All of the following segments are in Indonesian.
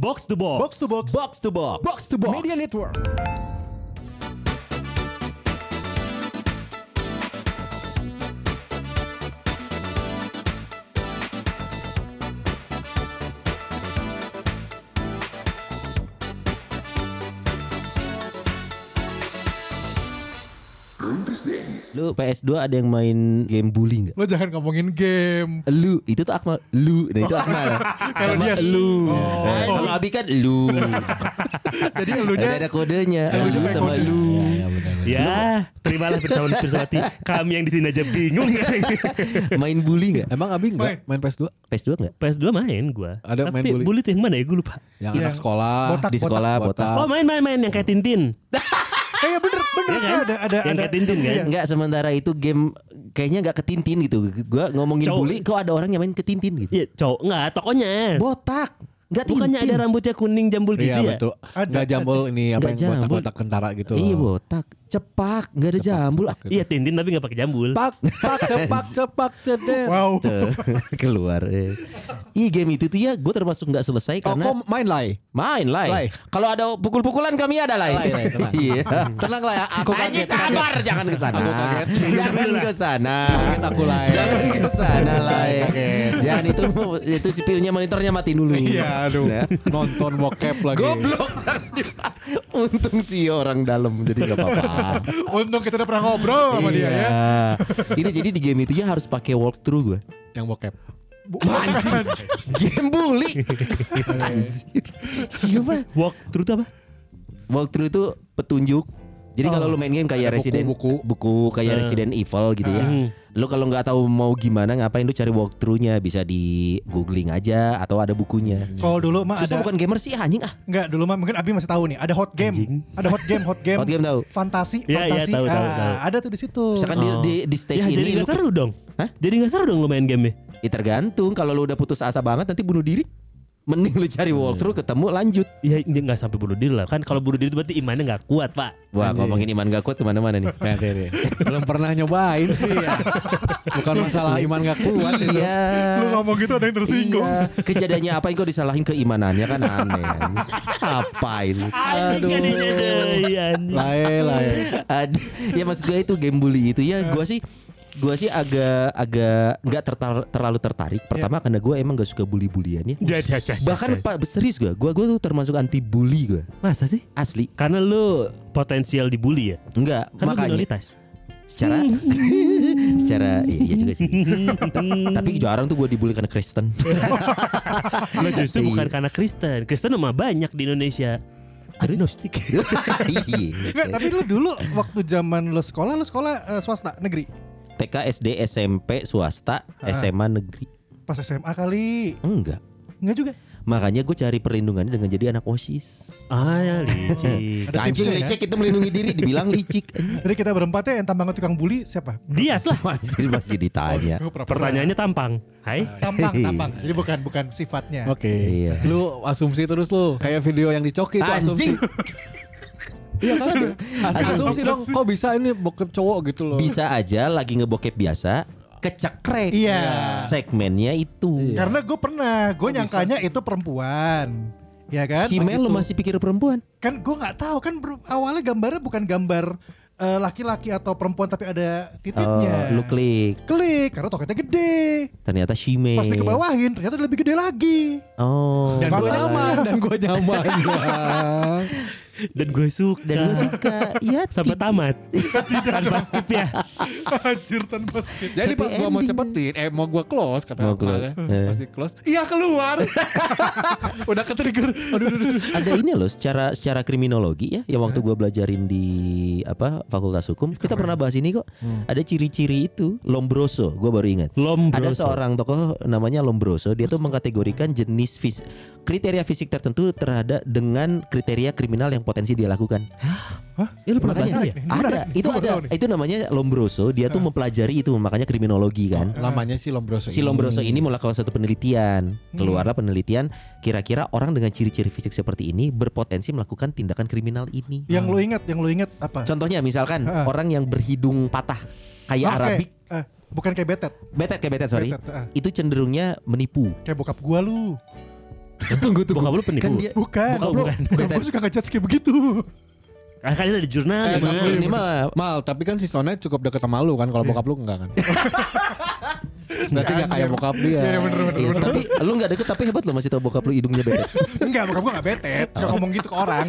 Box to Box. Box to Box. Box to Box. Box to Box. Media Network. Lu PS2 ada yang main game bully gak? Lu jangan ngomongin game. Lu, itu tuh Akmal. Lu, nah itu Akmal. Kalau dia lu. Kalau Abi kan lu. Jadi elunya ada kodenya. Lu sama lu. Ya, terimalah bersawati. Kami yang di sini aja bingung. Main bully gak? Emang Abi gak main PS2? PS2 gak? PS2 main gua. Ada main bully. Bully itu yang mana ya? Gue lupa. Yang anak sekolah. Di sekolah, botak. Oh main-main yang kayak Tintin. Kayaknya bener ya, kan? ada ketintin kan? Iya. Enggak, sementara itu game kayaknya enggak ketintin gitu. Gua ngomongin bully, kok ada orang yang main ketintin gitu. Iya, cowok. Enggak, tokonya botak. Enggak tintin. Bukannya ada rambutnya kuning jambul gitu ya? Iya, betul. Enggak jambul ini apa yang botak-botak kentara gitu. Iya, botak. Cepak, enggak ada jambul. Iya, Tintin tapi enggak pakai jambul. Cepak, ceder. Wow. Keluar. Iya, game itu tuh ya gue termasuk enggak selesai karena kok main lai. Kalau ada pukul-pukulan kami ada lai. Iya. Tenang lah ya. Aku kaget. Sabar, jangan ke sana. Aku kaget. Jangan ke sana. Aku lai. Jangan ke sana lai. Jangan itu CPU-nya monitornya mati dulu. Iya. Aduh, nonton bokep lagi. Goblok. Untung sih orang dalam jadi gak apa-apa. Untung kita udah pernah ngobrol sama dia ya. Ini jadi di game itu ya harus pakai walkthrough gue. Yang bokep. Anjir. Game bully. Anjir. Siapa? Walkthrough itu apa? Walkthrough itu petunjuk. Jadi kalau lu main game kayak Resident buku kayak Resident Evil gitu ya. Lu kalau enggak tahu mau gimana ngapain lu cari walkthrough-nya, bisa di googling aja atau ada bukunya. Kalau dulu mah susah ada. Bukan gamer sih anjing ah. Enggak, dulu mah mungkin Abi masih tahu nih, ada hot game. Anjing. Ada hot game. Hot game tahu. Fantasi. Ya, tahu. Ada tuh di situ. Misalkan di stage ya, ini jadi enggak seru dong. Hah? Jadi enggak seru dong lu main game-nya. Ya tergantung, kalau lu udah putus asa banget nanti bunuh diri. Mending lu cari walkthrough, ketemu lanjut. Ya gak sampai bunuh diri lah. Kan kalau bunuh diri itu berarti imannya gak kuat pak. Wah ngomongin iman gak kuat kemana-mana nih. Belum pernah nyobain sih ya. Bukan masalah iman gak kuat itu. Lu ngomong gitu ada yang tersinggung. Kejadiannya apain kok disalahin keimanannya, kan aneh. Apain. Aduh. Lae. Ya maksud gue itu game bully itu ya gue sih agak nggak terlalu tertarik. Pertama karena gue emang gak suka bully-bullyan ya. Bahkan pak serius gue tuh termasuk anti bully gue. Masa sih? Asli. Karena lu potensial dibully ya? Enggak. Karena makanya. Minoritas. Secara iya juga sih. Tapi jarang tuh gue dibully karena Kristen. Nah justru bukan karena Kristen. Kristen emang banyak di Indonesia. Agnostik. Nggak, tapi lu dulu waktu zaman lu sekolah swasta negeri. TK, SD, SMP, swasta, SMA, negeri. Pas SMA kali? Enggak juga. Makanya gue cari perlindungannya dengan jadi anak OSIS. Ya licik. Anjing licik ya? Itu melindungi diri, dibilang licik. Jadi kita berempatnya yang tampang tukang bully siapa? Dias lah. Masih ditanya. Pertanyaannya tampang. Hai? Tampang. Jadi bukan sifatnya. Oke. Iya. Lu asumsi terus lu. Kayak video yang dicoki itu asumsi. Iya kan asumsi dong, kok bisa ini bokep cowok gitu loh. Bisa aja lagi ngebokep biasa kecekrek. Iya. Segmennya itu. Iya. Karena gue nyangkanya bisa. Itu perempuan. Ya kan? Si Mel lo masih pikir perempuan. Kan gue enggak tahu kan awalnya gambarnya bukan gambar laki-laki atau perempuan tapi ada titiknya. Lu klik karena toketnya gede. Ternyata shime. Pas dikebawahin ternyata lebih gede lagi. Dan gue nyaman. Dan gue suka. Ya, sampai tamat. Tanpa skip ya. Anjir tanpa skip. Jadi pas gue mau cepetin, mau gue close kata Akmal. Pas di close, iya keluar. Udah ketrigger. Aduh. Ada ini loh secara kriminologi ya, yang waktu gue belajarin di Fakultas Hukum, kita pernah bahas ini kok. Ada ciri-ciri itu, Lombroso, gue baru ingat. Ada seorang tokoh namanya Lombroso, dia tuh mengkategorikan jenis kriteria fisik tertentu terhadap dengan kriteria kriminal yang potensi dia lakukan. Hah? Ya lu pernah ya? Ada. Itu namanya Lombroso. Dia tuh mempelajari itu, makanya kriminologi kan. Namanya si Lombroso. Si Lombroso ini melakukan satu penelitian. Keluarlah penelitian kira-kira orang dengan ciri-ciri fisik seperti ini berpotensi melakukan tindakan kriminal ini. Yang lu ingat apa? Contohnya misalkan orang yang berhidung patah kayak Arabik. Bukan kayak betet. Kayak betet, sorry. Itu cenderungnya menipu. Kayak bokap gua lu. Tunggu. Bokap lu penipu. Kan dia, bukan. Bokap lu suka ngejudge kayak begitu. Kan ada di jurnal. Ini mah Mal, tapi kan si Sona cukup deket sama lu kan. Kalau bokap lu enggak kan. Berarti gak kayak bokap dia. Bener. Tapi lu gak deket tapi hebat lo masih tau bokap lu hidungnya betet. Enggak, bokap gua gak betet. Suka ngomong gitu ke orang.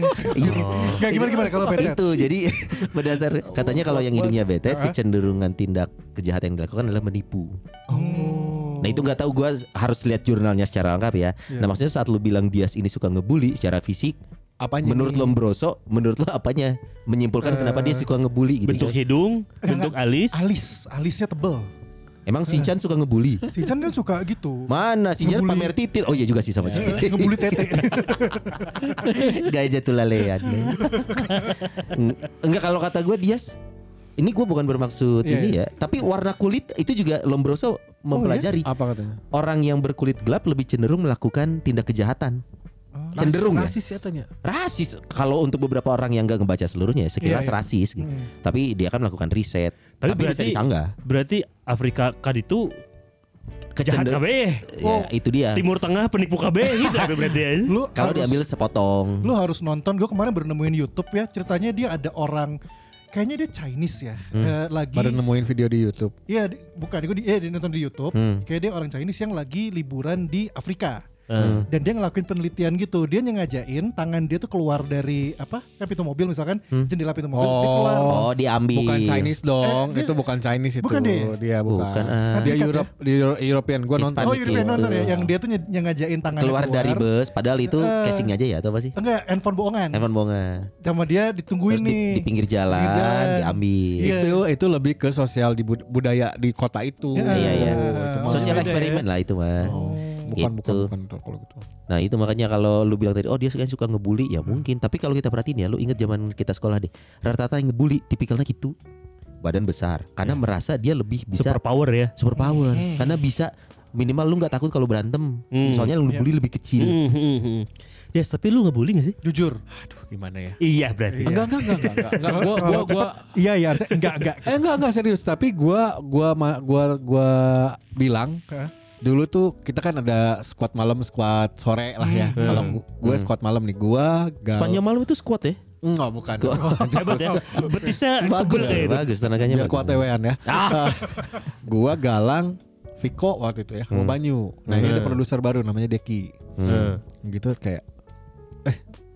Gak gimana kalau betet. Itu jadi berdasar katanya kalau yang hidungnya betet, kecenderungan tindak kejahatan yang dilakukan adalah menipu. Nah itu gak tahu, gua harus lihat jurnalnya secara lengkap ya. Nah maksudnya saat lu bilang Dias ini suka ngebully secara fisik, apanya menurut nih? Lombroso, menurut lo apanya? Menyimpulkan kenapa dia suka ngebully gitu. Bentuk hidung, bentuk alisnya tebel. Emang Sinchan suka ngebully? Sinchan kan suka gitu. Mana Sinchan pamer titit. Oh iya juga sih sama sih. Ngebully tete. Gaya jatuh lalean. Enggak, kalau kata gue Dias, ini gue bukan bermaksud ini ya, tapi warna kulit itu juga Lombroso mempelajari. Apa katanya? Orang yang berkulit gelap lebih cenderung melakukan tindak kejahatan. Cenderung rasis ya? Rasis kalau untuk beberapa orang yang gak ngebaca seluruhnya sekilas rasis gitu. Tapi dia kan melakukan riset. Tapi berarti, bisa disanggah. Berarti Afrika kan itu kejahat KB ya, itu dia Timur Tengah penipu KB gitu. Kalau diambil sepotong. Lu harus nonton, gue kemarin baru nemuin YouTube ya. Ceritanya dia ada orang, kayaknya dia Chinese ya, lagi baru nemuin video di YouTube. Iya bukan, dia nonton di YouTube. Kayaknya dia orang Chinese yang lagi liburan di Afrika. Dan dia ngelakuin penelitian gitu. Dia ngajain tangan dia tuh keluar dari pintu mobil misalkan, jendela pintu mobil dia keluar. Oh, diambil. Bukan Chinese dong. Itu bukan Chinese itu. Bukan dia bukan. Dia Europe, ya? Di European. Gua nonton. Oh, European nonton ya. Yang dia tuh ngajain tangan keluar dari bus, padahal itu casingnya aja ya atau apa sih? Enggak, handphone bohongan. Sama dia ditungguin terus nih di pinggir jalan, diambil. Itu lebih ke sosial di budaya di kota itu. Iya. Sosial eksperimen lah itu mah. Bukan kalau gitu. Nah itu makanya kalau lu bilang tadi, oh dia suka ngebully, ya mungkin. Tapi kalau kita perhatiin ya, lu inget zaman kita sekolah deh, rata-rata yang ngebully tipikalnya gitu, badan besar, karena merasa dia lebih bisa super power, karena bisa minimal lu nggak takut kalau berantem, soalnya lu ngebully lebih kecil. Yes, tapi lu ngebully gak sih? Jujur. Aduh, gimana ya? Iya berarti. Enggak. Gua Iya, enggak. Enggak serius, tapi gua bilang, dulu tuh kita kan ada squad malam, squad sore lah ya. Kalau gue squad malam nih, gue Spanyol malam itu squad ya? Enggak, bukan. Hebat ya. Betisnya bagus ya, bagus tenaganya. Biar kuat tewean ya. Gue Galang, Viko waktu itu ya, mau Banyu. Nah ini ada produser baru namanya Deki. Gitu kayak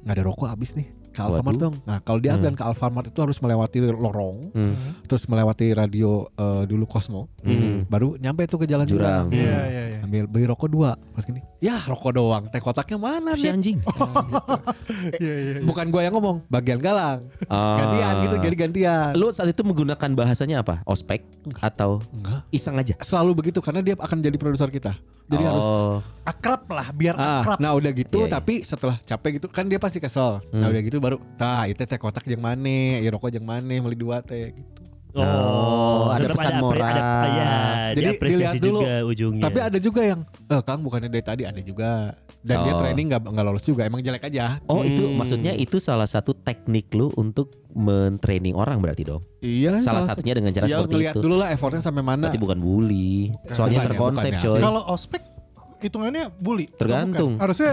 gak ada rokok habis nih, ke Alfamart dong. Nah kalau dia dan ke Alfamart itu harus melewati lorong, terus melewati radio dulu Cosmo, baru nyampe tuh ke jalan Jurang. Iya. Ambil beli rokok 2, pas gini, ya rokok doang, teh kotaknya mana nih? Si anjing. Bukan gue yang ngomong, bagian Galang. Gantian gitu, jadi gantian. Lu saat itu menggunakan bahasanya apa? Ospek atau iseng aja? Selalu begitu karena dia akan jadi produser kita. Jadi harus akrab lah, biar akrab. Nah udah gitu, tapi setelah capek gitu kan dia pasti kesel. Nah udah gitu baru, tah itu teh kotak jeung maneh, ieu rokok jeung maneh, beli 2 teh gitu. Oh, ada pesan moral. Jadi dilihat dulu juga ujungnya. Tapi ada juga yang Kang bukannya dari tadi, ada juga. Dan dia training enggak lolos juga, emang jelek aja. Oh, itu maksudnya itu salah satu teknik lu untuk mentraining orang berarti dong. Iya, salah satunya dengan cara seperti itu. Lihat dulu lah effortnya sampai mana. Berarti bukan bully. Soalnya terkonsep coy. Kalau ospek hitungannya bully. Tergantung. Harusnya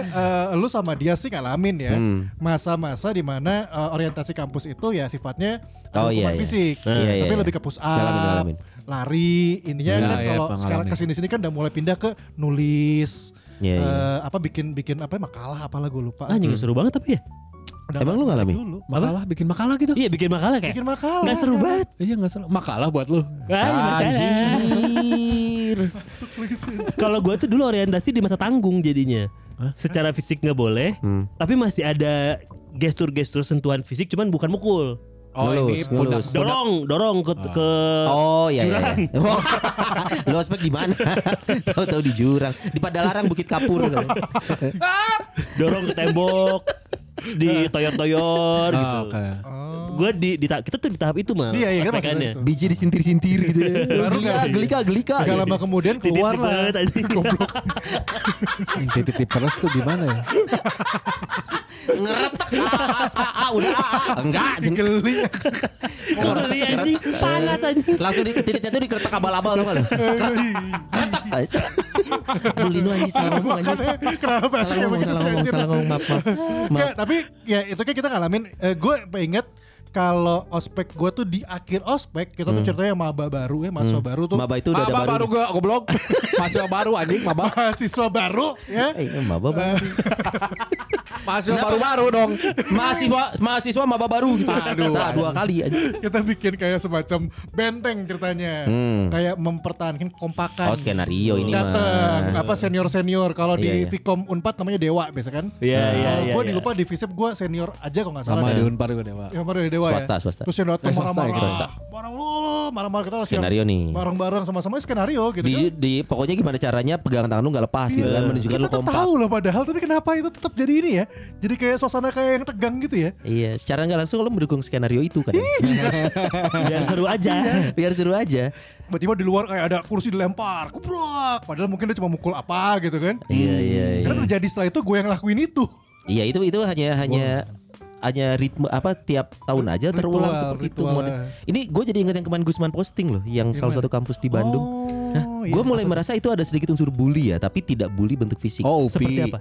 lu sama dia sih ngalamin ya. Masa-masa di mana orientasi kampus itu ya sifatnya hukuman fisik. Tapi lebih ke push up, lari, intinya kan kalau sekarang kesini-sini kan udah mulai pindah ke nulis, bikin makalah gue lupa. Juga seru banget tapi ya. Emang lu ngalamin? Makalah, bikin makalah gitu? Iya bikin makalah kayak. Bikin makalah. Gak seru banget. Iya gak seru. Makalah buat lu. Anjir. Kalau gue tuh dulu orientasi di masa tanggung jadinya. Secara fisik gak boleh. Tapi masih ada gestur-gestur sentuhan fisik. Cuman bukan mukul. Oh lulus, ini pundak. Dorong ke jurang. Oh. Lu ospek di mana? Tahu-tahu di jurang, di Padalarang Bukit Kapur. Dorong ke tembok, di toyor-toyor gitu. Gue kita tuh di tahap itu mah. Iya, ospekannya. Biji disintir-sintir gitu ya. Baru gelika. Gak lama kemudian keluar lah. Goblok. Titip-titip terus tuh gimana ya? Ngeretak. Udah enggak. Digeli. Geli anjing. Pala keras anjing. Langsung di titiknya tuh dikeretak abal-abal loh. Keretak. Bulino anjing salah ngomong anjing. Kenapa bahasanya begitu sensitif? Salah ngomong apa? Tapi ya itu kan kita ngalamin. Gue inget kalau ospek gue tuh di akhir ospek kita tuh ceritanya maba baru ya, mahasiswa baru tuh. Maba itu udah ada baru gue goblok. Mahasiswa baru anjing, maba. Mahasiswa baru ya. Maba baru. Mahasiswa baru-baru dong. Mahasiswa maba baru gitu. Aduh, nah, dua kali aja. Kita bikin kayak semacam benteng ceritanya. Kayak mempertahankan kompakan. Oh, skenario ini mah. Dateng apa senior-senior kalau di Vkom Unpad namanya Dewa biasa kan? Iya. Gue dilupa di Visip gue senior aja kalau enggak salah. Sama di Unpar gue Dewa. Swasta. Terus yang datang marah-marah kita skenario nih. Bareng-bareng sama-sama skenario gitu kan. Di pokoknya gimana caranya pegangan tangan lu enggak lepas gitu kan menunjukkan lu kompak. Kita tahu loh padahal tapi kenapa itu tetap jadi ini ya? Jadi kayak suasana kayak yang tegang gitu ya. Iya, secara enggak langsung lu mendukung skenario itu kan. Biar seru aja. Biar seru aja. Tiba-tiba di luar kayak ada kursi dilempar, kubrok. Padahal mungkin dia cuma mukul apa gitu kan. Iya. Karena terjadi setelah itu gue yang lakuin itu. Iya, itu hanya ritme apa tiap tahun aja terulang seperti ritual. Itu. Ini gue jadi ingat yang kemarin Gusman posting loh, yang salah satu kampus di Bandung. Gue mulai merasa itu ada sedikit unsur bully ya, tapi tidak bully bentuk fisik. Oh, seperti apa?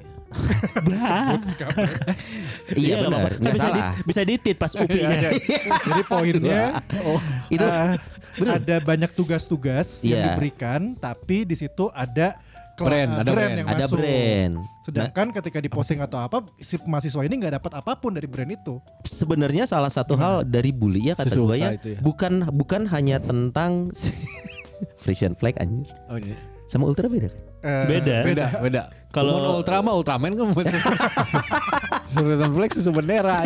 Iya benar. Bisa ditit pas UPI. Jadi poinnya itu ada banyak tugas-tugas yang diberikan, tapi di situ ada brand yang masuk. Sedangkan ketika diposting atau apa si mahasiswa ini nggak dapat apapun dari brand itu. Sebenarnya salah satu hal dari bully ya kata gue ya, bukan hanya tentang Frisian flag anjir. Oh iya. Sama ultra beda kan? Beda. Kalau ultra mah Ultraman kan. Frisian flag susu bendera.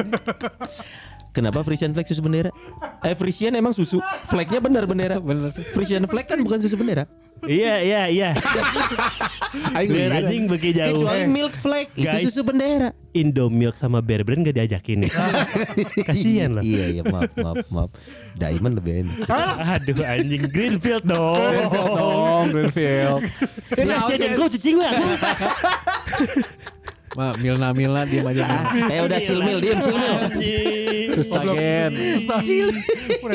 Kenapa Frisian flag susu bendera? Frisian emang susu, flagnya benar bendera. Frisian flag kan bukan susu bendera. Iya. Biar anjing bagi jauh. Kecuali milk flag guys, itu susu bendera. Indomilk sama Bear Brand gak diajakin. Kasian loh. Iya maaf. Diamond lebih enak. Aduh anjing Greenfield dong. Ini Asian dan gue cicing gue. Mak Milna diam aja. Udah chill mil. Sustagen. Udah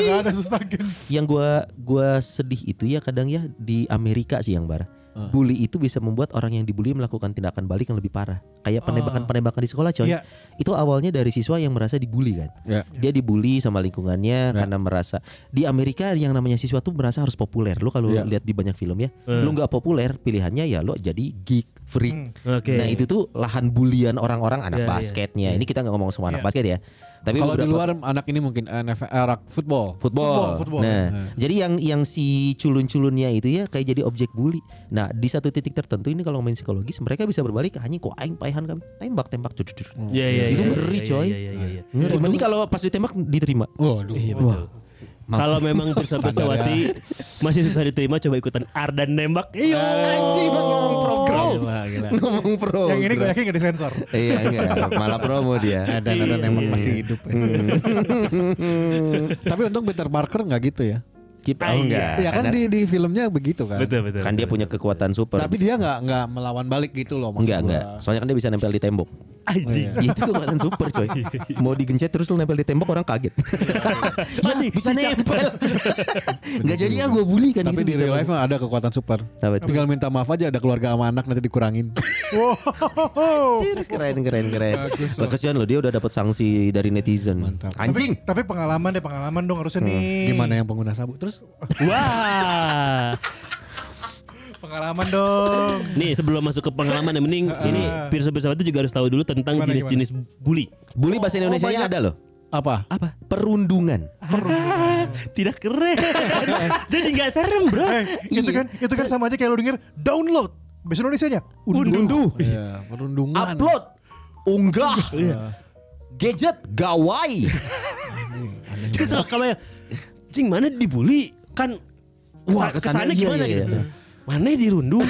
gak ada sustagen. Yang gue sedih itu ya kadang ya di Amerika sih yang parah. Bully itu bisa membuat orang yang dibully melakukan tindakan balik yang lebih parah. Kayak penembakan di sekolah coy. Yeah. Itu awalnya dari siswa yang merasa dibully kan. Yeah. Dia dibully sama lingkungannya karena merasa di Amerika yang namanya siswa tuh merasa harus populer. Lu kalau lihat di banyak film ya, lu nggak populer pilihannya ya lu jadi geek, freak. Nah itu tuh lahan bulian orang-orang anak basketnya. Ini kita nggak ngomong semua anak basket ya. Tapi kalau di luar anak ini mungkin NFL, football. Nah, jadi yang si culun-culunnya itu ya kayak jadi objek bully. Nah, di satu titik tertentu ini kalau main psikologis mereka bisa berbalik hanya kok aing paihan kami tembak. Itu ngeri coy. Ngeri. Ini kalau pas ditembak diterima. Waduh. Kalau memang bersawati masih susah diterima, coba ikutan Ardan nembak. Iya, anjing ngomong program. Gila. Ngomong pro. Yang ini gue yakin enggak disensor. Iya, malah promo dia. Ardan nembak masih hidup. Tapi untung Peter Parker enggak gitu ya. Enggak. Ya kan di filmnya begitu kan. Betul. Kan dia punya kekuatan super. Tapi dia enggak melawan balik gitu loh maksudnya. Enggak. Soalnya kan dia bisa nempel di tembok. Anjing. Itu kekuatan super coy. Mau digencet terus lu nempel di tembok orang kaget. Masih bisa nempel. Enggak jadi ya gue bully kan. Tapi gitu, di real life ada kekuatan super. Tinggal minta maaf aja, ada keluarga sama anak nanti dikurangin. Wow. Keren. Kasihan loh dia udah dapat sanksi dari netizen. Mantap. Anjing. Tapi pengalaman dong harusnya nih. Gimana yang pengguna sabu? Wah. Pengalaman dong. Nih sebelum masuk ke pengalaman yang mending ini pirsa-pirsa itu juga harus tahu dulu tentang jenis-jenis bully. Bully bahasa Indonesianya ada loh. Apa? Perundungan. Tidak keren. Jadi gak serem bro. Itu kan sama aja kayak lo denger download. Bahasa Indonesianya unduh. Iya, perundungan. Upload. Unggah. Gadget gawai. Itu kayak cing mana dibully kan kesannya gimana gitu. Mana dirundung.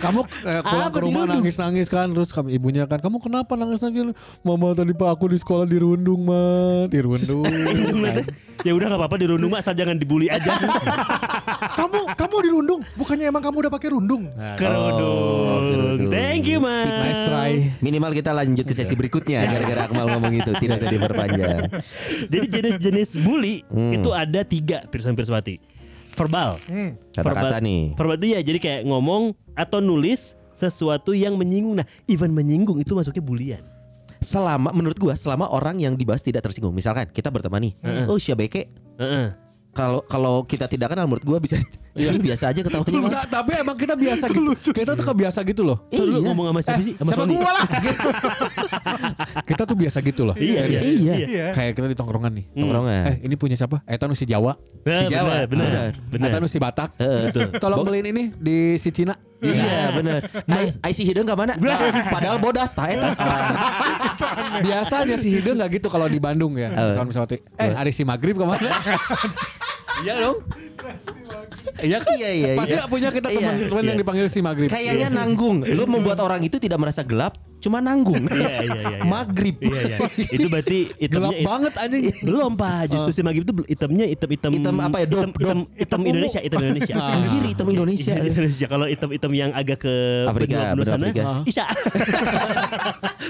Kamu pulang ke rumah nangis-nangis kan, terus kami ibunya kan, kamu kenapa nangis-nangis? Mama tadi pak aku di sekolah dirundung. Ya udah nggak apa-apa dirundung asal jangan dibully aja. Kamu dirundung, bukannya emang kamu udah pakai rundung? Kerudung. Thank you Mas. Nice try. Minimal kita lanjut ke sesi berikutnya. Gara-gara Akmal ngomong itu tidak usah diperpanjang. Jadi jenis-jenis bully itu ada 3 Pirsawati. Verbal. Kata-kata nih. Verbal itu ya jadi kayak ngomong atau nulis sesuatu yang menyinggung. Nah, even menyinggung itu masuknya bulian. Menurut gua selama orang yang dibahas tidak tersinggung. Misalkan kita berteman nih. Oh, Syabeke. Kalau kita tidak kenal menurut gua bisa ini biasa aja ketawanya. Enggak, tapi emang kita biasa gitu. Kita tuh kebiasa gitu loh. Selalu ngomong sama siapa sih? Sama gua lah. Kita tuh biasa gitu loh. Iya. Kayak kita di tongkrongan nih. Tongkrongan. Ini punya siapa? Eta nusi Jawa. Si Jawa. Benar. Eta nusi Batak. Tolong beliin ini di si Cina. Iya benar. Ai si Hideung ke mana? Padahal bodas ta eta. Biasanya si Hideung enggak gitu kalau di Bandung ya. Misalnya ari si Magrib ke mana? Iya dong. Iya. Pasti gak punya kita teman-teman yang dipanggil si Magrib. Kayaknya nanggung. Lu membuat orang itu tidak merasa gelap, cuma nanggung. Iya. Magrib. Iya. Itu berarti gelap banget anjing. Belum Pak. Justru si Magrib itu itemnya item-item. Item apa ya? Item Indonesia. Item Indonesia. Anjir item Indonesia. Kalau item-item yang agak ke Afrika sana, Isya.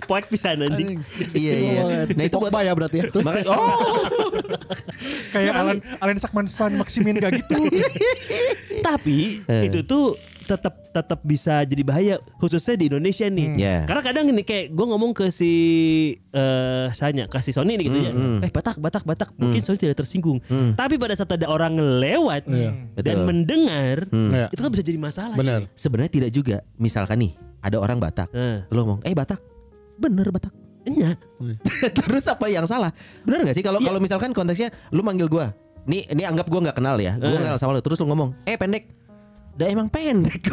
Poet pisan anjing. Iya. Nah itu buat ya berarti ya. Kayak Alan Sakmansuan Maximin gak gitu. Tapi itu tuh tetap bisa jadi bahaya khususnya di Indonesia nih. Karena kadang nih kayak gue ngomong ke si Sony nih gitu ya. Batak. Mungkin Sony tidak tersinggung. Tapi pada saat ada orang lewat dan mendengar, itu kan bisa jadi masalah. Sebenarnya tidak juga. Misalkan nih ada orang Batak, lo ngomong, Batak, bener Batak. Terus apa yang salah? Bener nggak sih? Kalau misalkan konteksnya lo manggil gue. Ini anggap gue gak kenal ya. Gue kenal sama lu. Terus lu ngomong pendek. Dah emang pendek.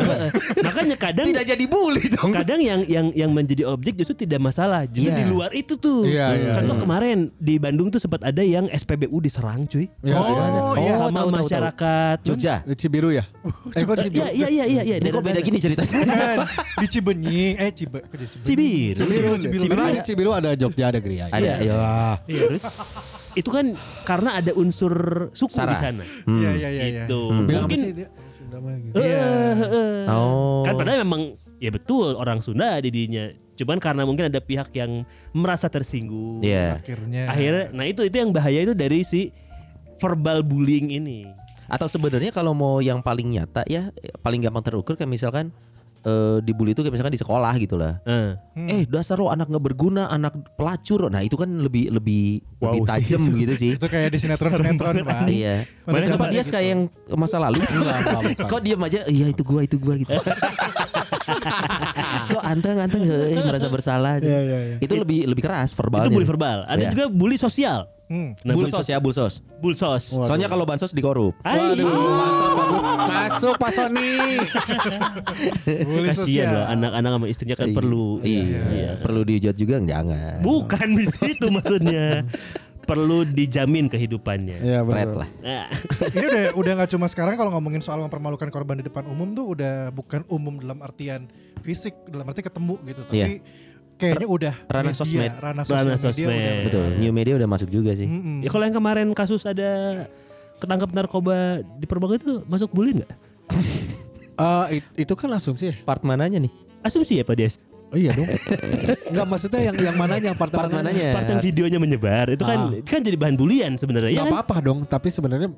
Makanya kadang tidak jadi bully dong. Kadang yang menjadi objek justru tidak masalah. Justru di luar itu tuh. Contoh kemarin di Bandung tuh sempat ada yang SPBU diserang cuy. Sama masyarakat Jogja. Di Cibiru ya. Iya. Ini kok beda gini ceritanya. Di Cibenyi. Cibiru. Memang di Cibiru ada Jogja ada Gria. Ada. Iya. Terus itu kan karena ada unsur suku di sana. Iya. Gitu. Mungkin Sunda mah gitu. Kan padahal memang ya betul orang Sunda didinya. Cuman karena mungkin ada pihak yang merasa tersinggung. Akhirnya nah itu yang bahaya itu dari si verbal bullying ini. Atau sebenarnya kalau mau yang paling nyata ya paling gampang terukur kayak misalkan dibully itu kayak misalkan di sekolah gitu lah. Dasar lo anak nggak berguna, anak pelacur. Nah itu kan lebih tajam gitu sih. Itu kayak di sinetron Pak. Iya. Mana tempat dia kayak yang masa lalu. Kok diem aja? Iya itu gua gitu. Kok anteng merasa bersalah. Itu lebih keras verbalnya. Itu bully verbal. Ada juga bully sosial. Nah, bulsos. Soalnya kalau bansos dikorup. Masuk Pak Sony. Kasihan loh anak-anak sama istrinya kan perlu. Iya. Perlu dihujat juga jangan. Bukan di situ maksudnya. Perlu dijamin kehidupannya. Iya benar. Ini udah enggak cuma sekarang kalau ngomongin soal mempermalukan korban di depan umum tuh udah bukan umum dalam artian fisik, dalam arti ketemu gitu, tapi kayaknya udah ranah sosmed. Udah, betul. New media udah masuk juga sih. Ya kalau yang kemarin kasus ada ketangkap narkoba di perbankan itu masuk bully nggak? Itu kan asumsi. Part mananya nih? Asumsi ya Pak Des? Oh iya dong. Enggak maksudnya yang mananya, part mananya. Part yang videonya menyebar itu kan jadi bahan bulian sebenarnya. Gak apa-apa dong. Tapi sebenarnya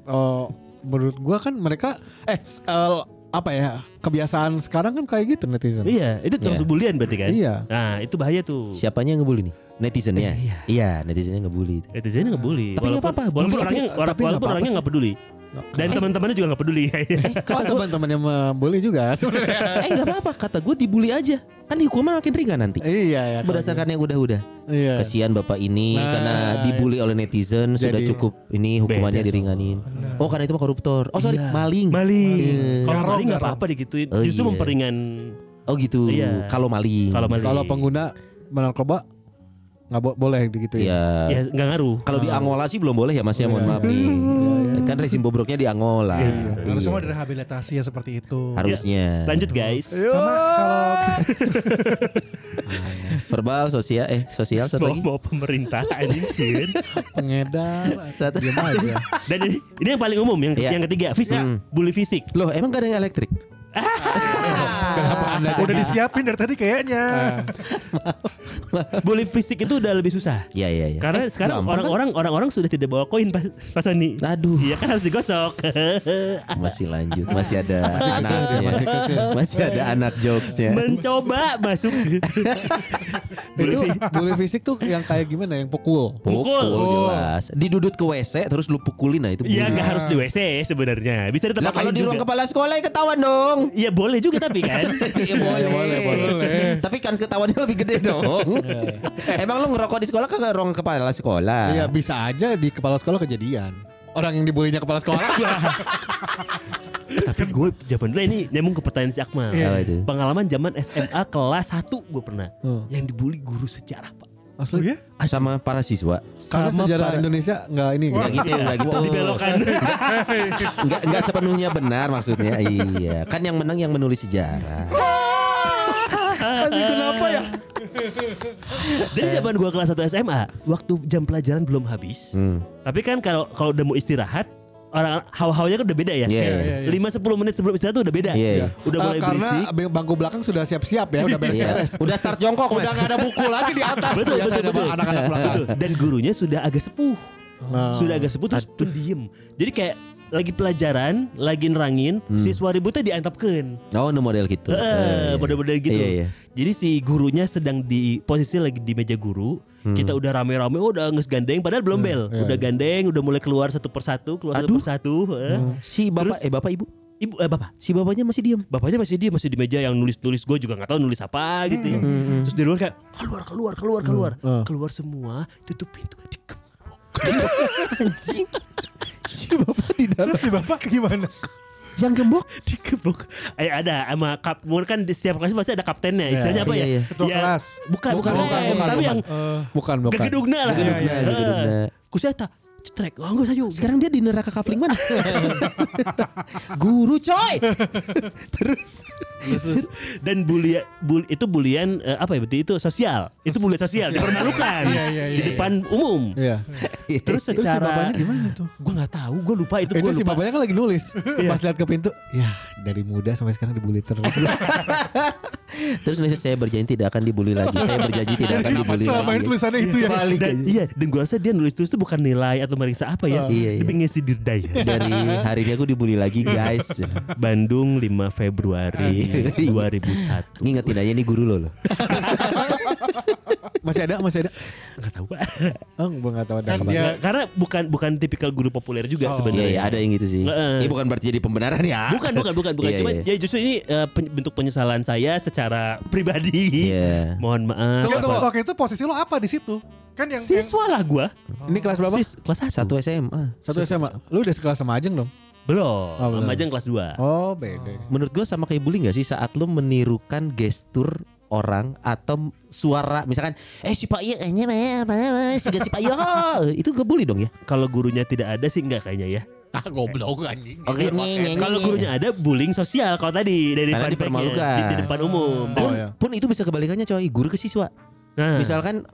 menurut gua kan mereka apa ya kebiasaan sekarang kan kayak gitu netizen. Iya itu terus bulian berarti kan. Iya. Nah itu bahaya tuh. Siapanya yang ngebully nih? Netizennya. Iya netizennya ngebully. Tapi nggak apa-apa. Walaupun orangnya nggak peduli. Dan teman-temannya juga nggak peduli. Kalau teman-temannya membuli juga sebenarnya. Nggak apa-apa. Kata gue dibully aja. Kan hukuman makin ringan nanti. Iya. Berdasarkan yang udah-udah. Iya. Kasihan bapak ini karena dibully oleh netizen sudah cukup ini hukumannya diringanin. Oh karena itu mah koruptor. Oh sorry maling. Kalau maling nggak apa-apa digituin. Justru memperingan. Oh gitu. Kalau maling. Kalau pengguna narkoba nggak boleh gitu ya. Ya nggak ngaruh. Kalau di Angola sih belum boleh ya Mas ya, mohon maaf nih. Kan resim bobroknya di Angola. Harus semua direhabilitasi ya seperti itu. Harusnya. Lanjut guys. Sama kalau verbal sosial sosial satu lagi. Bawa pemerintah anjing pengedar satu aja. Dan ini yang paling umum yang ketiga fisik, bully fisik. Loh, emang gak ada yang elektrik? Kenapa Anda udah disiapin dari tadi kayaknya. Bully fisik itu udah lebih susah. Iya. Karena sekarang orang-orang sudah tidak bawa koin Pak Sony. Aduh. Iya kan harus digosok. Masih lanjut, masih ada anaknya. Masih ada anak jokesnya. Mencoba masuk. Itu bully fisik tuh yang kayak gimana? Yang pukul. Pukul jelas. Didudut ke WC terus lu pukulin, nah itu bully. Iya, enggak harus di WC sebenarnya. Bisa di tempat lain. Kalau di ruang kepala sekolah ketahuan dong. Iya boleh juga tapi kan. Iya boleh. Tapi kan ketahuannya lebih gede dong. Emang lu ngerokok di sekolah kagak ruang kepala sekolah? Iya bisa aja di kepala sekolah kejadian. Orang yang dibulinya kepala sekolah. Tapi gue jawaban dulu ini nyambung ke pertanyaan si Akmal. Pengalaman zaman SMA kelas 1 gue pernah yang dibully guru sejarah Pak. Asli ya? Sama para siswa. Karena sejarah Indonesia nggak ini. Nggak gitu, nggak gitu. Dibelokan. Nggak sepenuhnya benar maksudnya. Iya, kan yang menang yang menulis sejarah. Aduh kenapa ya? Jadi zaman gua kelas 1 SMA, waktu jam pelajaran belum habis. Tapi kan kalau udah mau istirahat, orang hau-haunya kan udah beda ya. 5-10 menit sebelum istirahat tuh udah beda. Udah mulai berisik. Karena bangku belakang sudah siap-siap ya, udah beres-beres. Udah start jongkok, udah gak ada buku lagi di atas. Betul. Anak-anak belakang. Betul. Dan gurunya sudah agak sepuh. Sudah agak sepuh terus diem. Jadi kayak lagi pelajaran, lagi nerangin, siswa ributnya diantapkan. Oh, no model gitu. Model-model gitu. Jadi si gurunya sedang di posisi lagi di meja guru. Kita udah rame-rame, udah ngesgandeng, padahal belum bel. Udah gandeng, udah mulai keluar satu persatu, Si bapak, bapak. Si bapaknya masih diem. Masih di meja yang nulis-nulis, gue juga gak tahu nulis apa gitu. Terus di luar kayak, keluar. Keluar semua, tutup pintu, anjing. Si bapak di dalam. Terus si bapak gimana? Yang gembok dikebok. Ada sama kap, kan di setiap kelas pasti ada kaptennya. Istilahnya apa ya? Ketua kelas. Bukan. Tapi yang bukan. Gegedugna lah. Kuseta. Cetrek. Wah, enggak sayu. Sekarang dia di neraka kafling mana? Guru coy. Terus. Dan itu bulian apa ya? Berarti itu sosial. Itu bulian sosial dipermalukan di depan umum. Terus secara si bapaknya gimana tuh? Gue enggak tahu, gue lupa itu. Itu si bapaknya kan lagi nulis. Pas lihat ke pintu, ya dari muda sampai sekarang dibully terus. Terus nulisnya saya berjanji tidak akan dibully lagi. Saya berjanji tidak akan dibully lagi. Selama ini tulisannya itu ya. Iya, dan gue rasa dia nulis-nulis itu bukan nilai atau meriksa apa ya. Dia pengen ngisi dirdaya. Dari hari ini aku dibully lagi guys. Bandung 5 Februari 2001. Ngingetin aja nih guru lo. Masih ada? Enggak tahu, Pak. Gua enggak tahu ada. Karena bukan tipikal guru populer juga sebenarnya. Iya, ada yang gitu sih. Ini bukan berarti jadi pembenaran ya. Bukan. Cuma ya justru ini bentuk penyesalan saya secara pribadi. Mohon maaf. Tunggu, waktu itu posisi lo apa di situ? Kan yang siswa lah gua. Ini kelas berapa? Kelas 1. 1 SMA. 1 SMA. Lu udah sekelas sama Ajeng dong? Belum, sama Ajeng kelas 2. Oh, beda. Menurut gua sama kayak bullying enggak sih saat lu menirukan gestur orang atau suara misalkan si Pak Iya si Pak Iya itu gak boleh dong ya. Kalau gurunya tidak ada sih enggak kayaknya ya. Goblok anjing. Oke, kalau gurunya ada bullying sosial kalau tadi dari depan di depan umum. Pun itu bisa kebalikannya coy, guru ke siswa. Misalkan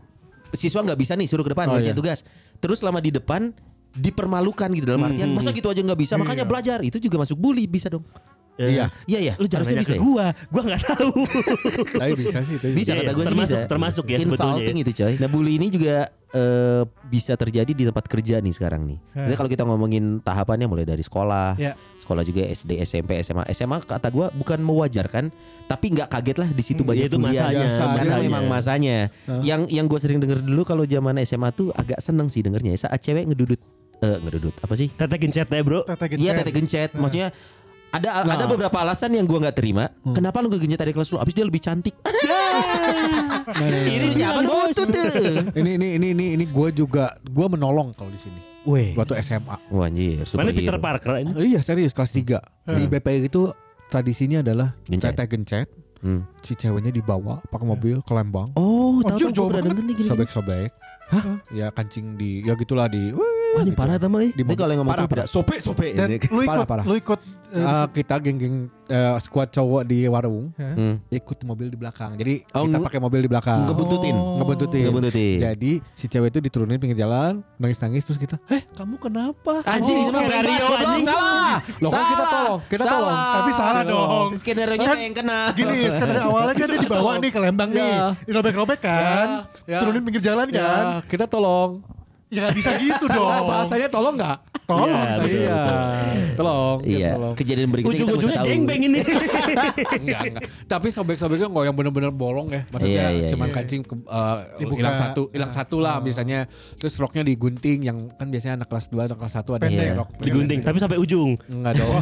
siswa enggak bisa nih suruh ke depan ngerjain tugas. Terus selama di depan dipermalukan gitu dalam artian masa gitu aja enggak bisa makanya belajar. Itu juga masuk bully bisa dong. Iya. Lu harusnya bisa gua nggak tahu. Tapi bisa sih itu. Bisa kata gue termasuk ya sebetulnya. Insulting itu coy. Nah bully ini juga bisa terjadi di tempat kerja nih sekarang nih. Jadi kalau kita ngomongin tahapannya mulai dari sekolah, sekolah juga SD, SMP, SMA. SMA kata gue bukan mewajarkan, tapi nggak kaget lah di situ banyak bullying. Karena memang masanya. Yang gue sering denger dulu kalau zaman SMA tuh agak seneng sih dengernya. Saat cewek ngedudut apa sih? Tete gencet ya bro. Iya tete gencet. Maksudnya ada beberapa alasan yang gue nggak terima. Kenapa lu ngegencet adik kelas lu? Abis dia lebih cantik. Ini siapa tuh? Ini gue menolong kalau di sini. Waktu SMA. Anjir. Mana Peter Parker ini? Iya serius kelas 3. Di BPI itu tradisinya adalah tete gencet. Si ceweknya dibawa pakai mobil ke Lembang. Oh, tahu coba gini. Sobek-sobek. Hah? Ya kancing di ya gitulah di. Wah, ini gitu. Parah sama ih. Ini kalau ngomong parah, tidak sobek-sobek ini. Lu ikut kita geng-geng squad cowok di warung. Ikut mobil di belakang. Jadi kita pakai mobil di belakang. Ngebuntutin. Jadi si cewek itu diturunin pinggir jalan, nangis-nangis terus kita, "Eh, kamu kenapa?" Anjing, skenario anjing. Salah. Loh, kita tolong. Tapi salah dong. Skenarionya yang kena. Gini, skenario awalnya kan dia dibawa nih ke Lembang nih. Dirobek-robek kan. Turunin pinggir jalan kan. Kita tolong. Ya gak bisa gitu dong. Bahasanya tolong gak? Tolong sih. Iya. Tolong. Iya. Kejadian berikutnya kita mesti tahu. Geng-geng ini. Enggak. Tapi sobek-sobeknya gak yang benar-benar bolong ya. Maksudnya cuman kancing hilang satu lah misalnya. Terus roknya digunting, yang kan biasanya anak kelas 2 atau kelas 1 ada rok digunting tapi sampai ujung. Enggak dong.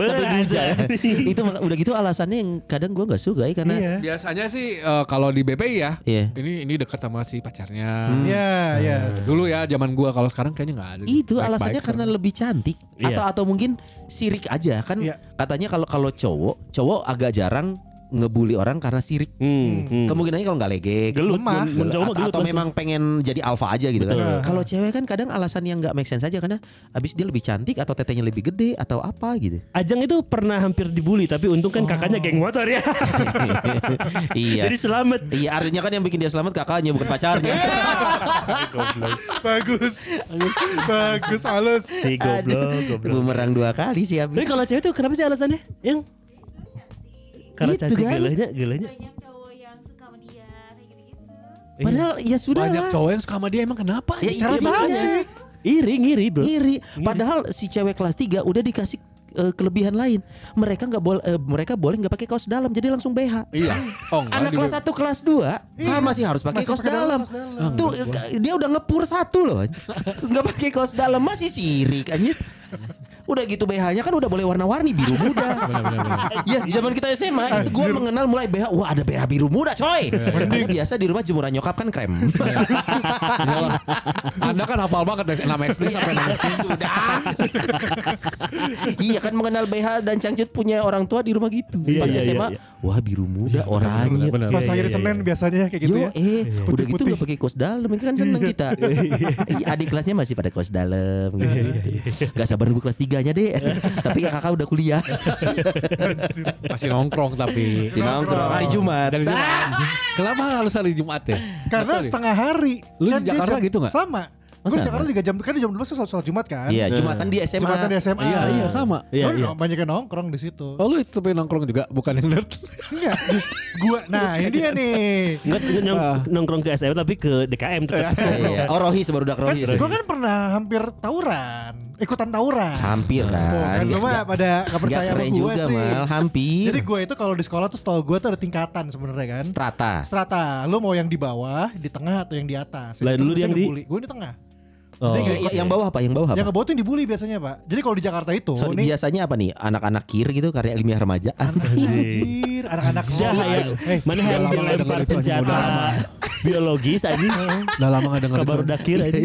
Sampai ujung. Itu udah gitu alasannya yang kadang gue gak suka ya karena biasanya sih kalau di BPI ya. Ini dekat sama si pacarnya. Iya. Dulu ya zaman gua, kalau sekarang kayaknya nggak ada. Itu alasannya karena sama lebih cantik atau mungkin sirik aja kan katanya kalau cowok agak jarang ngebully orang karena sirik. Kemungkinannya kalau nggak legek, gelut atau memang pengen jadi alpha aja gitu. Betul. Kan. Kalau cewek kan kadang alasan yang nggak make sense aja karena abis dia lebih cantik atau tetenya lebih gede atau apa gitu. Ajeng itu pernah hampir dibully tapi untung kan kakaknya geng motor ya. Iya. Jadi selamat. Iya, artinya kan yang bikin dia selamat kakaknya bukan pacarnya. Bagus halus. Si goblok. Bumerang 2 kali sih abis. Tapi kalau cewek tuh kenapa sih alasannya yang karena itu kan gelenya. Banyak cowok yang suka sama dia kayak gitu-gitu. Padahal ya sudah. Banyak cowok yang suka sama dia emang kenapa? Ya caranya. Iri, padahal si cewek kelas 3 udah dikasih kelebihan lain. Mereka boleh enggak pakai kaos dalam. Jadi langsung BH. Iya. Anak kelas 1 kelas 2 masih harus pakai kaos dalam. Tuh dia udah ngepur 1 loh. Enggak pakai kaos dalam masih sirik anjir. Udah gitu BH-nya kan udah boleh warna-warni biru muda. Ya zaman kita SMA itu gue mengenal mulai BH. Wah ada BH biru muda coy. Karena biasa di rumah jemuran nyokap kan krem. Yalah. Anda kan hafal banget dari 6 SD sampai 6 SD sudah. Iya kan mengenal BH dan cangcut punya orang tua di rumah gitu. Pas SMA wah biru muda oranye. Pas akhir Senin biasanya kayak gitu ya. Udah gitu gak pakai kos dalam. Ini kan seneng kita. Adik kelasnya masih pada kos dalam gitu. Gak sabar nunggu kelas 3 nya deh. Tapi ya kakak udah kuliah. Masih nongkrong tapi. Masih nongkrong. Hari Jumat. Kenapa harus hari Jumat ya? Karena setengah hari. Lu di Jakarta gitu gak? Sama. Gue di Jakarta juga jam 12 sholat Jumat kan. Iya, Jumatan di SMA. Iya, sama. Iya. Banyak yang nongkrong di situ. Oh, lu itu nongkrong juga, bukan yang nerd. Iya. Gua nah, ini dia nih. Nongkrong ke SMA tapi ke DKM tetap. Iya. Oh, Rohis baru udah Rohis. Gua kan pernah hampir tawuran. Ikutan tawuran. Hampir lah. Cuma pada enggak percaya sama gua sih. Hampir. Jadi gua itu kalau di sekolah tuh setahu gua tuh ada tingkatan sebenarnya kan. Strata. Lu mau yang di bawah, di tengah atau yang di atas? Lah dulu yang di gua di tengah. Oh. Yang bawah apa? Yang ke bawah itu yang dibully biasanya pak. Jadi kalau di Jakarta itu biasanya apa nih? Anak-anak kir gitu karya ilmiah remaja. Anjir. Anak-anak mana yang melempar senjata biologis aja. Udah lama gak denger itu. Kabar dakir aja.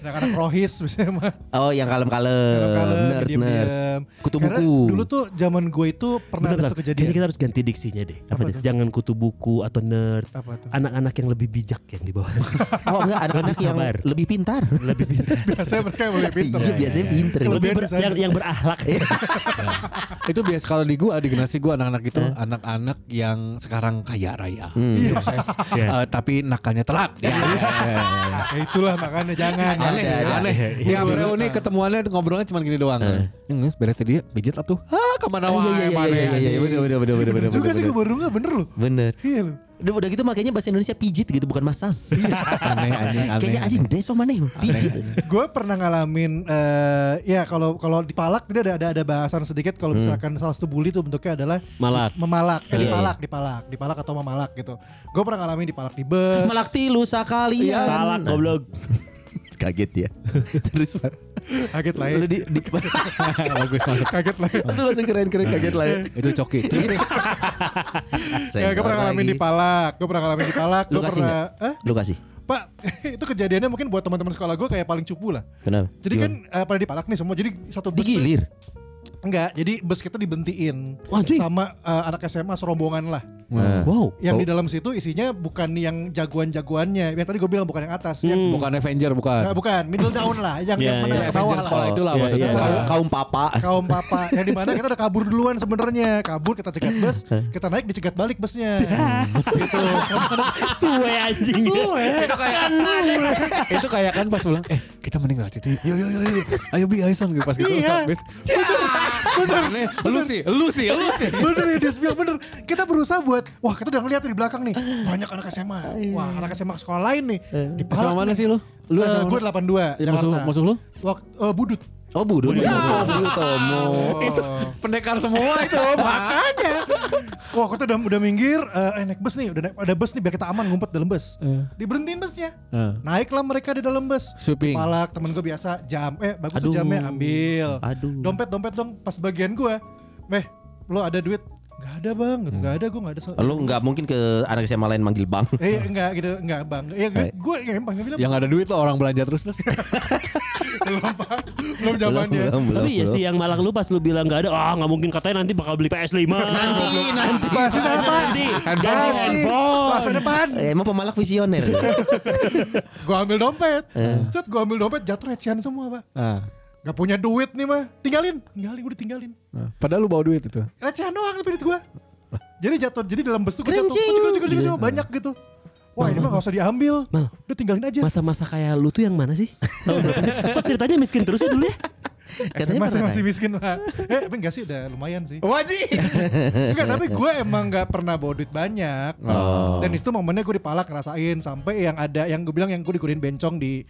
Anak-anak rohis misalnya mah. Oh yang kalem-kalem. Nerd. Kutu buku. Karena dulu tuh zaman gue itu pernah ada satu kejadian. Kayaknya kita harus ganti diksinya deh. Jangan kutu buku atau nerd. Anak-anak yang lebih bijak yang di bawah. Oh enggak, anak-anak yang lebih pintar. Biasanya mereka lebih pintar. Iya biasanya pintar. Yang berakhlak. Itu biasa kalau di gua, di generasi gua anak-anak itu anak-anak yang sekarang kaya raya, sukses, tapi nakalnya telat. Itulah makanya jangan. Aneh. Ya bro ini ketemuannya ngobrolnya cuma gini doang. Beres tadi pijit atuh. Hah kemana wae mana. Iya bener. Juga sih gua baru nggak bener loh. Bener. Iya loh. Udah gitu makanya bahasa Indonesia pijit gitu bukan massage. Aneh. Kayaknya anjing deso maneh pijit. Gue pernah ngalamin ya kalau dipalak dia ada bahasan sedikit kalau misalkan salah satu bully tuh bentuknya adalah malak. Dipalak atau memalak gitu. Gue pernah ngalamin dipalak di bus. Malak tilu sakalian. Palak goblok. Kaget ya. Terus kaget lah. Lalu di bagus masuk. Kaget lah. Itu langsung keren kaget lah. Itu coki. Saya gue pernah ngalamin dipalak. Lu kasih. Pak, itu kejadiannya mungkin buat teman-teman sekolah gue kayak paling cupu lah. Kenapa? Jadi kan pada dipalak nih semua. Jadi satu bus digilir. Enggak, jadi bus kita dibentiin sama anak SMA serombongan lah. Wow. Yang di dalam situ isinya bukan yang jagoan-jagoannya. Yang tadi gue bilang bukan yang atas. Yang bukan Avenger, bukan. Nah, bukan, middle down lah. Yang menengah ke bawah lah. Itu lah maksudnya. Kaum papa. Kaum papa. Yang dimana kita udah kabur duluan sebenarnya. Kabur, kita cegat bus, kita naik dicegat balik busnya. Gitu. Suwe anjing. Suwe. Itu kayak kan pas pulang, kita mending lah Citi. Yo. Ayo Bi, ayo Son. Pas gitu. Bener. Bener ya dia bilang bener. Kita berusaha buat, wah kita udah ngeliat di belakang nih banyak anak SMA. Wah anak SMA sekolah lain nih. Dipalak. Sama mana sih lu? Gue 82. Musuh lu? Budut. Oh Budut. Itu pendekar semua itu. Makanya. Wah kita udah minggir. Naik bus nih. Ada bus nih biar kita aman ngumpet dalam bus. Diberhentiin busnya. Naiklah mereka di dalam bus. Palak temen gue biasa jam. Bagus tuh jamnya ambil. Dompet dong. Pas bagian gue. Lo ada duit? Gak ada bang, gak ada gue gak ada. Lo gak mungkin ke anak SMA lain manggil bang? Enggak gitu, enggak bang. Gue yang bilang. Yang gak ada duit lo orang belanja terus. Belum jamannya. Tapi ya sih yang malah lu pas lu bilang gak ada, gak mungkin katanya nanti bakal beli PS5. Nanti. Masih handphone. Masa depan. Emang pemalak visioner. Gue ambil dompet. Cet gue ambil dompet jatuh recehan semua pak. Gak punya duit nih mah. Tinggalin gue ditinggalin. Padahal lu bawa duit itu. Recehan doang tapi duit gue. Jadi jatuh. Jadi dalam bus tuh gue jatuh. Banyak gitu. Wah ini mah gak usah diambil. Udah tinggalin aja. Masa-masa kayak lu tuh yang mana sih? Kok ceritanya miskin terus ya dulu ya? Katanya masih miskin lah. Tapi enggak sih udah lumayan sih. Wajib. Enggak tapi gue emang gak pernah bawa duit banyak. Dan itu momennya gue dipalak ngerasain. Sampai yang ada yang gue bilang yang gue dikurin bencong di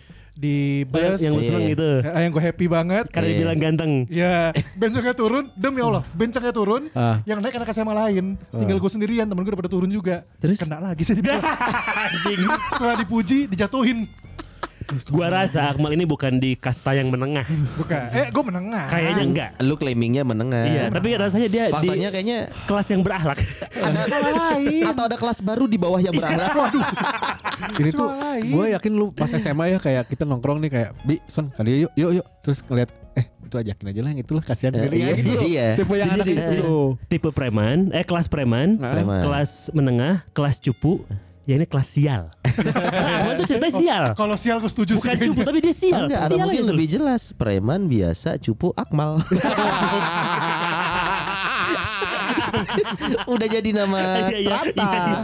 bus yang seneng gitu. Yang gue happy banget karena dibilang ganteng. Ya, bencongnya turun, demi Allah, bencongnya turun. Yang naik anak SMA lain, tinggal gue sendirian, temen gue udah pada turun juga. Terus? Kena lagi sih dibilang. Setelah dipuji, dijatuhin. Gua rasa Akmal ini bukan di kasta yang menengah. Bukan. Gua menengah. Kayaknya enggak. Lu claimingnya menengah. Iya, tapi rasanya dia faktanya di kayaknya kelas yang berakhlak. Ada kelas lain. Atau ada kelas baru di bawah yang berakhlak. Waduh. Ini tuh gue yakin lu pas SMA ya kayak kita nongkrong nih kayak Bi, Son, kali yuk. Terus ngeliat itu ajakin aja lah yang itulah kasihan sekali gitu. Iya. Tipe yang anak itu. Tipe preman, kelas preman, kelas menengah, kelas cupu. Ya ini kelas sial. Preman tuh ceritanya sial. Kalau sial gue setuju. Bukan cupu tapi dia sial. Enggak, sial mungkin lebih jelas. Preman biasa, cupu Akmal. Udah jadi nama strata.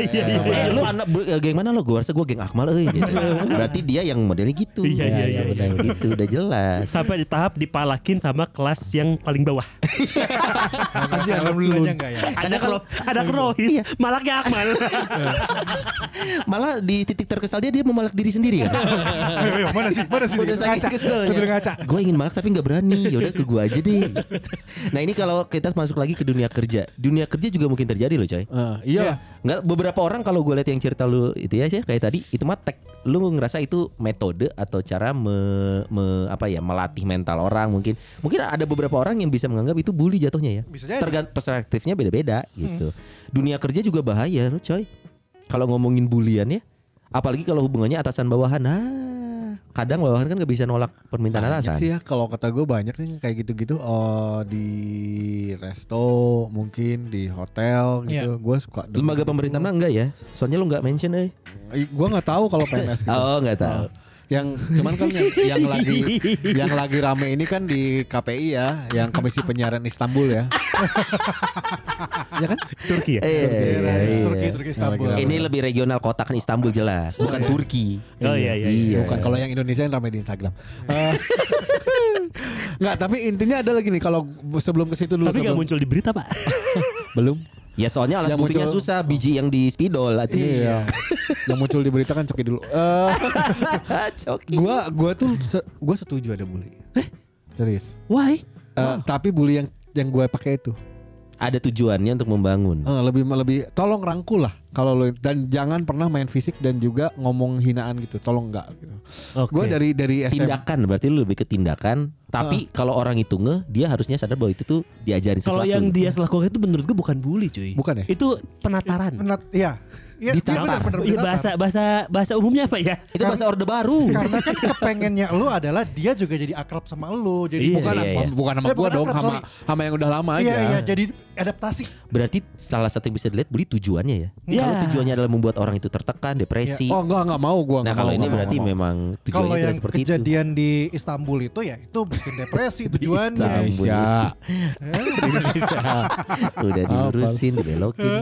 Lu anak geng mana lo? Gue rasa gue geng Akmal gitu. Berarti dia yang modelnya gitu. Iya. Benar gitu, udah jelas. Sampai di tahap dipalakin sama kelas yang paling bawah. Alhamdulillahnya enggak ya. Ada Rohis, malaknya Akmal. Malah di titik terkesal dia memalak diri sendiri kan. Ayo mana sih? Udah sakit keselnya. Gue ingin malak tapi gak berani. Yaudah ke gue aja deh. Nah ini kalau kita masuk lagi ke dunia kerja. Dunia kerja juga mungkin terjadi loh coy. Iya. Nggak, beberapa orang kalau gue lihat yang cerita lu itu ya sih kayak tadi itu mah tag. Lu ngerasa itu metode atau cara melatih mental orang mungkin. Mungkin ada beberapa orang yang bisa menganggap itu bully jatuhnya ya. Tergantung perspektifnya beda-beda gitu. Dunia kerja juga bahaya loh coy. Kalau ngomongin bulian ya, apalagi kalau hubungannya atasan bawahan. Kadang bawahan kan gak bisa nolak permintaan banyak atasan. Banyak sih ya, kalau kata gue banyak sih kayak gitu-gitu di resto, mungkin di hotel gitu. Yeah. Gue suka. Lembaga pemerintah mana enggak ya? Soalnya lu gak mention Gue gak tahu kalau PNS gitu. Oh gak tahu. Yang cuman kan yang lagi rame ini kan di KPI ya, yang Komisi Penyiaran Istanbul ya. Ya kan? Turki ya. Turki Istanbul. Ini lebih regional kota kan Istanbul jelas, bukan Turki. Oh iya. Bukan kalau yang Indonesia yang rame di Instagram. Enggak, tapi intinya ada lagi nih kalau sebelum ke situ dulu. Tapi enggak muncul di berita, Pak. Belum. Ya soalnya alat buktinya susah, biji yang di spidol artinya. Iya. Yang muncul di berita kan coki dulu. Coki. Gua setuju ada bully. Serius. Why? Tapi bully yang gue pakai itu ada tujuannya untuk membangun. Lebih tolong rangkul lah kalau lo, dan jangan pernah main fisik dan juga ngomong hinaan gitu. Tolong enggak gitu. Okay. Gue dari SM. Tindakan berarti lu lebih ke tindakan. Tapi kalau orang itu dia harusnya sadar bahwa itu tuh diajarin sesuatu. Kalau yang dia lakukan itu menurut gue bukan bully cuy. Bukan ya? Itu penataran. Iya. ya, benar-benar ya, bahasa umumnya apa ya? Itu bahasa Orde Baru. Karena kan kepengennya lu adalah dia juga jadi akrab sama lu. Jadi bukan sama gua dong, sama yang udah lama aja. Iya, jadi adaptasi. Berarti salah satu yang bisa dilihat beli tujuannya ya. Yeah. Kalau tujuannya adalah membuat orang itu tertekan, depresi. Yeah. Oh, enggak mau gua. Nah, kalau ini berarti memang tujuannya tidak seperti itu. Kalau yang kejadian di Istanbul itu ya itu bikin depresi tujuannya. Indonesia. Udah diurusin, dibelokin.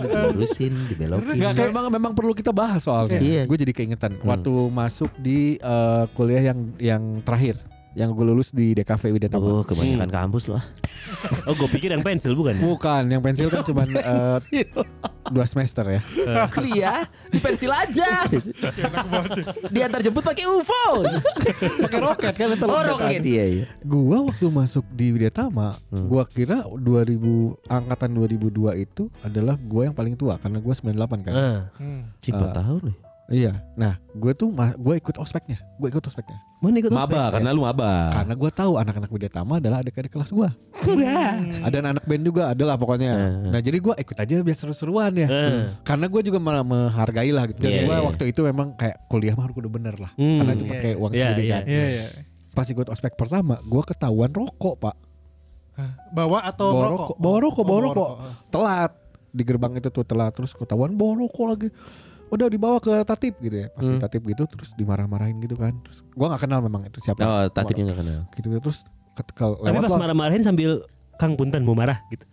Enggak, memang perlu kita bahas soalnya. Yeah. Gue jadi keingetan waktu masuk di kuliah yang terakhir. Yang gue lulus di DKV Widya Tama. Oh, kebanyakan kampus loh. Oh, gue pikir yang pensil bukan? Bukan, yang pensil kan cuma 2 semester ya. Kuliah di pensil aja. Diantar jemput pakai UFO. Pakai roket kan. Oh, roket dia. Gue waktu masuk di Widya Tama, gue kira angkatan 2002 itu adalah gue yang paling tua karena gue 98 kan. 4 tahun nih. Iya, nah gue ikut ospeknya. Mana ikut ospek? Maba, karena lu maba. Karena gue tahu anak-anak Widya Tama adalah adik-adik kelas gue. Ada anak band juga, adalah pokoknya. Nah jadi gue ikut aja biar seru-seruan ya. Karena gue juga menghargai lah gitu. Dan gue waktu itu memang kayak kuliah mah harus udah bener lah. Karena itu pakai uang sendiri kan. Pas ikut ospek pertama, gue ketahuan rokok pak. Bawa atau rokok? Bawa rokok. Telat di gerbang itu tuh telat, terus ketahuan bawa rokok lagi. Udah dibawa ke tatib gitu ya. Pas di tatib gitu terus dimarah-marahin gitu kan. Terus gua gak kenal memang itu siapa. Oh, tatibnya gak kenal. Gitu terus lewat. Tapi pas marah-marahin sambil Kang Punten mau marah gitu.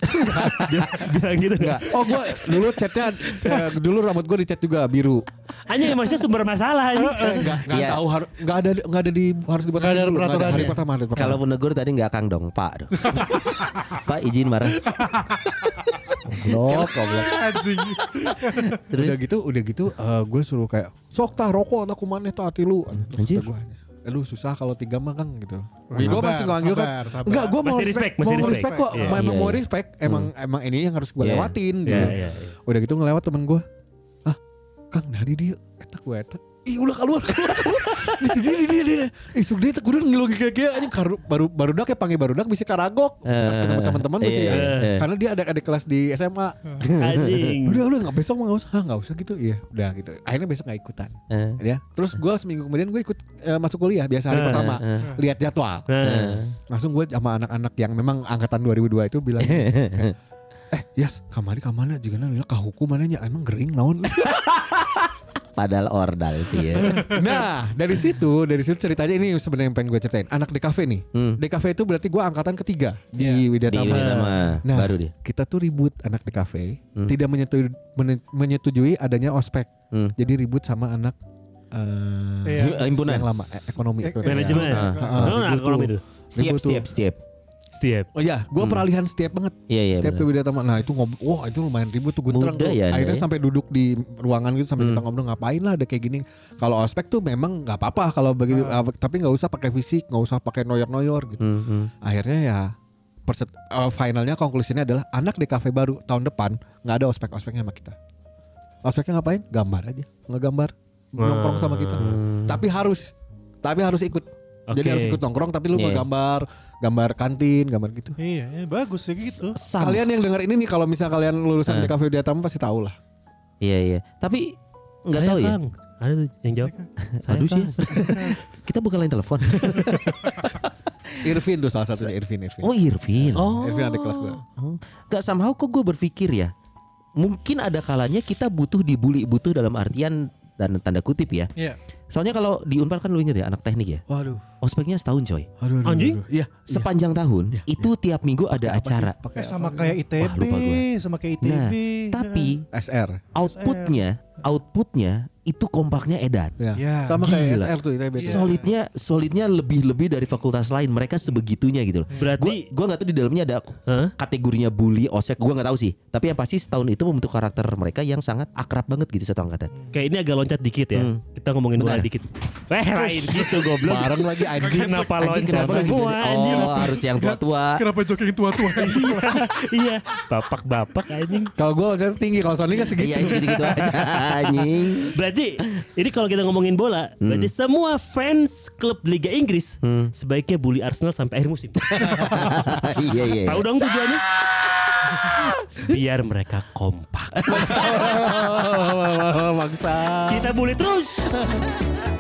Bilang gitu enggak. Oh, gua dulu chatnya dulu rambut gua dicat juga biru. Anjing maksudnya sumber masalah ini. Enggak tahu enggak ada di harus dibuat hari pertama. Kalau menegur tadi enggak Kang dong, Pak. Pak izin marah. Goblok. Terus udah gitu gue suruh kayak sok tah rokok aku maneh tah ati lu. Anjir. Lu susah kalau 3 mah kan gitu. Gue masih ngelanggil kan. Enggak, gue mau respect kok. Emang mau respect. Emang ini yang harus gue lewatin gitu. Udah gitu ngelewat temen gue. Ah, Kang dari dia etak. Ih udah keluar. Di sini. Ih sugde tak udah ngilu gege anjing baru dak kayak panggil barudak bisa karagok. Ketemu teman-teman bisa ya. Karena dia adik kelas di SMA. Anjing. Udah enggak besok mah enggak usah gitu. Iya, udah gitu. Akhirnya besok enggak ikutan. Ya. Terus gue seminggu kemudian gue ikut masuk kuliah biasa hari pertama. Lihat jadwal. Langsung gue sama anak-anak yang memang angkatan 2002 itu bilang kayak, yes, kamari jigana lila ka hukumannya emang gering naon. Padahal ordal sih ya. Nah dari situ ceritanya ini sebenarnya yang pengen gue ceritain. Anak DKV nih. DKV itu berarti gue angkatan ketiga di Widya Tama. Nah baru dia. Kita tuh ribut anak DKV. Tidak menyetujui adanya ospek. Jadi ribut sama anak himpunan yang lama ekonomi. Manajemen. Ekonomi itu. Setiap. Oh ya, gue peralihan setiap banget. Iya. Setiap ke Widya Tama. Nah itu wah itu lumayan ribut tuh gunterang tuh. Ya, akhirnya sampai duduk di ruangan gitu sampai kita ngobrol ngapain lah ada kayak gini. Kalau ospek tuh memang nggak apa-apa kalau begitu, tapi nggak usah pakai fisik, nggak usah pakai noyor gitu. Akhirnya ya finalnya konklusinya adalah anak DKV baru tahun depan nggak ada ospeknya sama kita. Ospeknya ngapain? Gambar aja, ngegambar, nongkrong sama kita. Tapi harus ikut. Okay. Jadi harus ikut nongkrong tapi lu gambar kantin, gambar gitu. Iya, bagus ya gitu. Kalian yang denger ini nih kalau misalnya kalian lulusan DKV Widya Tama pasti tahu lah. Iya. Tapi enggak tahu ya. Ada yang jawab. Aduh sih. Kita buka line telepon. Irvin tuh salah satunya Irvin. Oh, Irvin. Oh. Irvin ada kelas gua. Enggak somehow kok gue berpikir ya. Mungkin ada kalanya kita butuh dibully, butuh dalam artian dan tanda kutip ya. Iya. Soalnya kalau di Unpar kan lu inget ya anak teknik ya. Waduh. Ospeknya setahun coy. Anjing? Iya. Sepanjang tahun itu tiap minggu ada acara. Pakai sama kayak ITB. Wah, lupa gue. Sama kayak ITB. Nah, tapi SR. Outputnya itu kompaknya edan. Ya. Sama kayak gila. SR tuh ITB. Solidnya lebih dari fakultas lain. Mereka sebegitunya gitu loh. Berarti gue nggak tahu di dalamnya ada kategorinya bully, ospek. Gue nggak tahu sih. Tapi yang pasti setahun itu membentuk karakter mereka yang sangat akrab banget gitu satu angkatan. Kayak ini agak loncat dikit ya. Kita ngomongin luar dikit. Lain gitu goblok. Bareng lagi anjing. Kenapa loncat semua anjing? Oh harus yang tua-tua. Kenapa joking tua-tua? Iya. Bapak-bapak anjing. Kalau gue loncat tinggi, kalau Sony kan segitu. Iya segitu aja. anjing. Berarti ini kalau kita ngomongin bola, berarti semua fans klub Liga Inggris sebaiknya bully Arsenal sampai akhir musim. Iya. Tahu dong tujuannya? Biar mereka kompak. Maksa. Kita bully terus.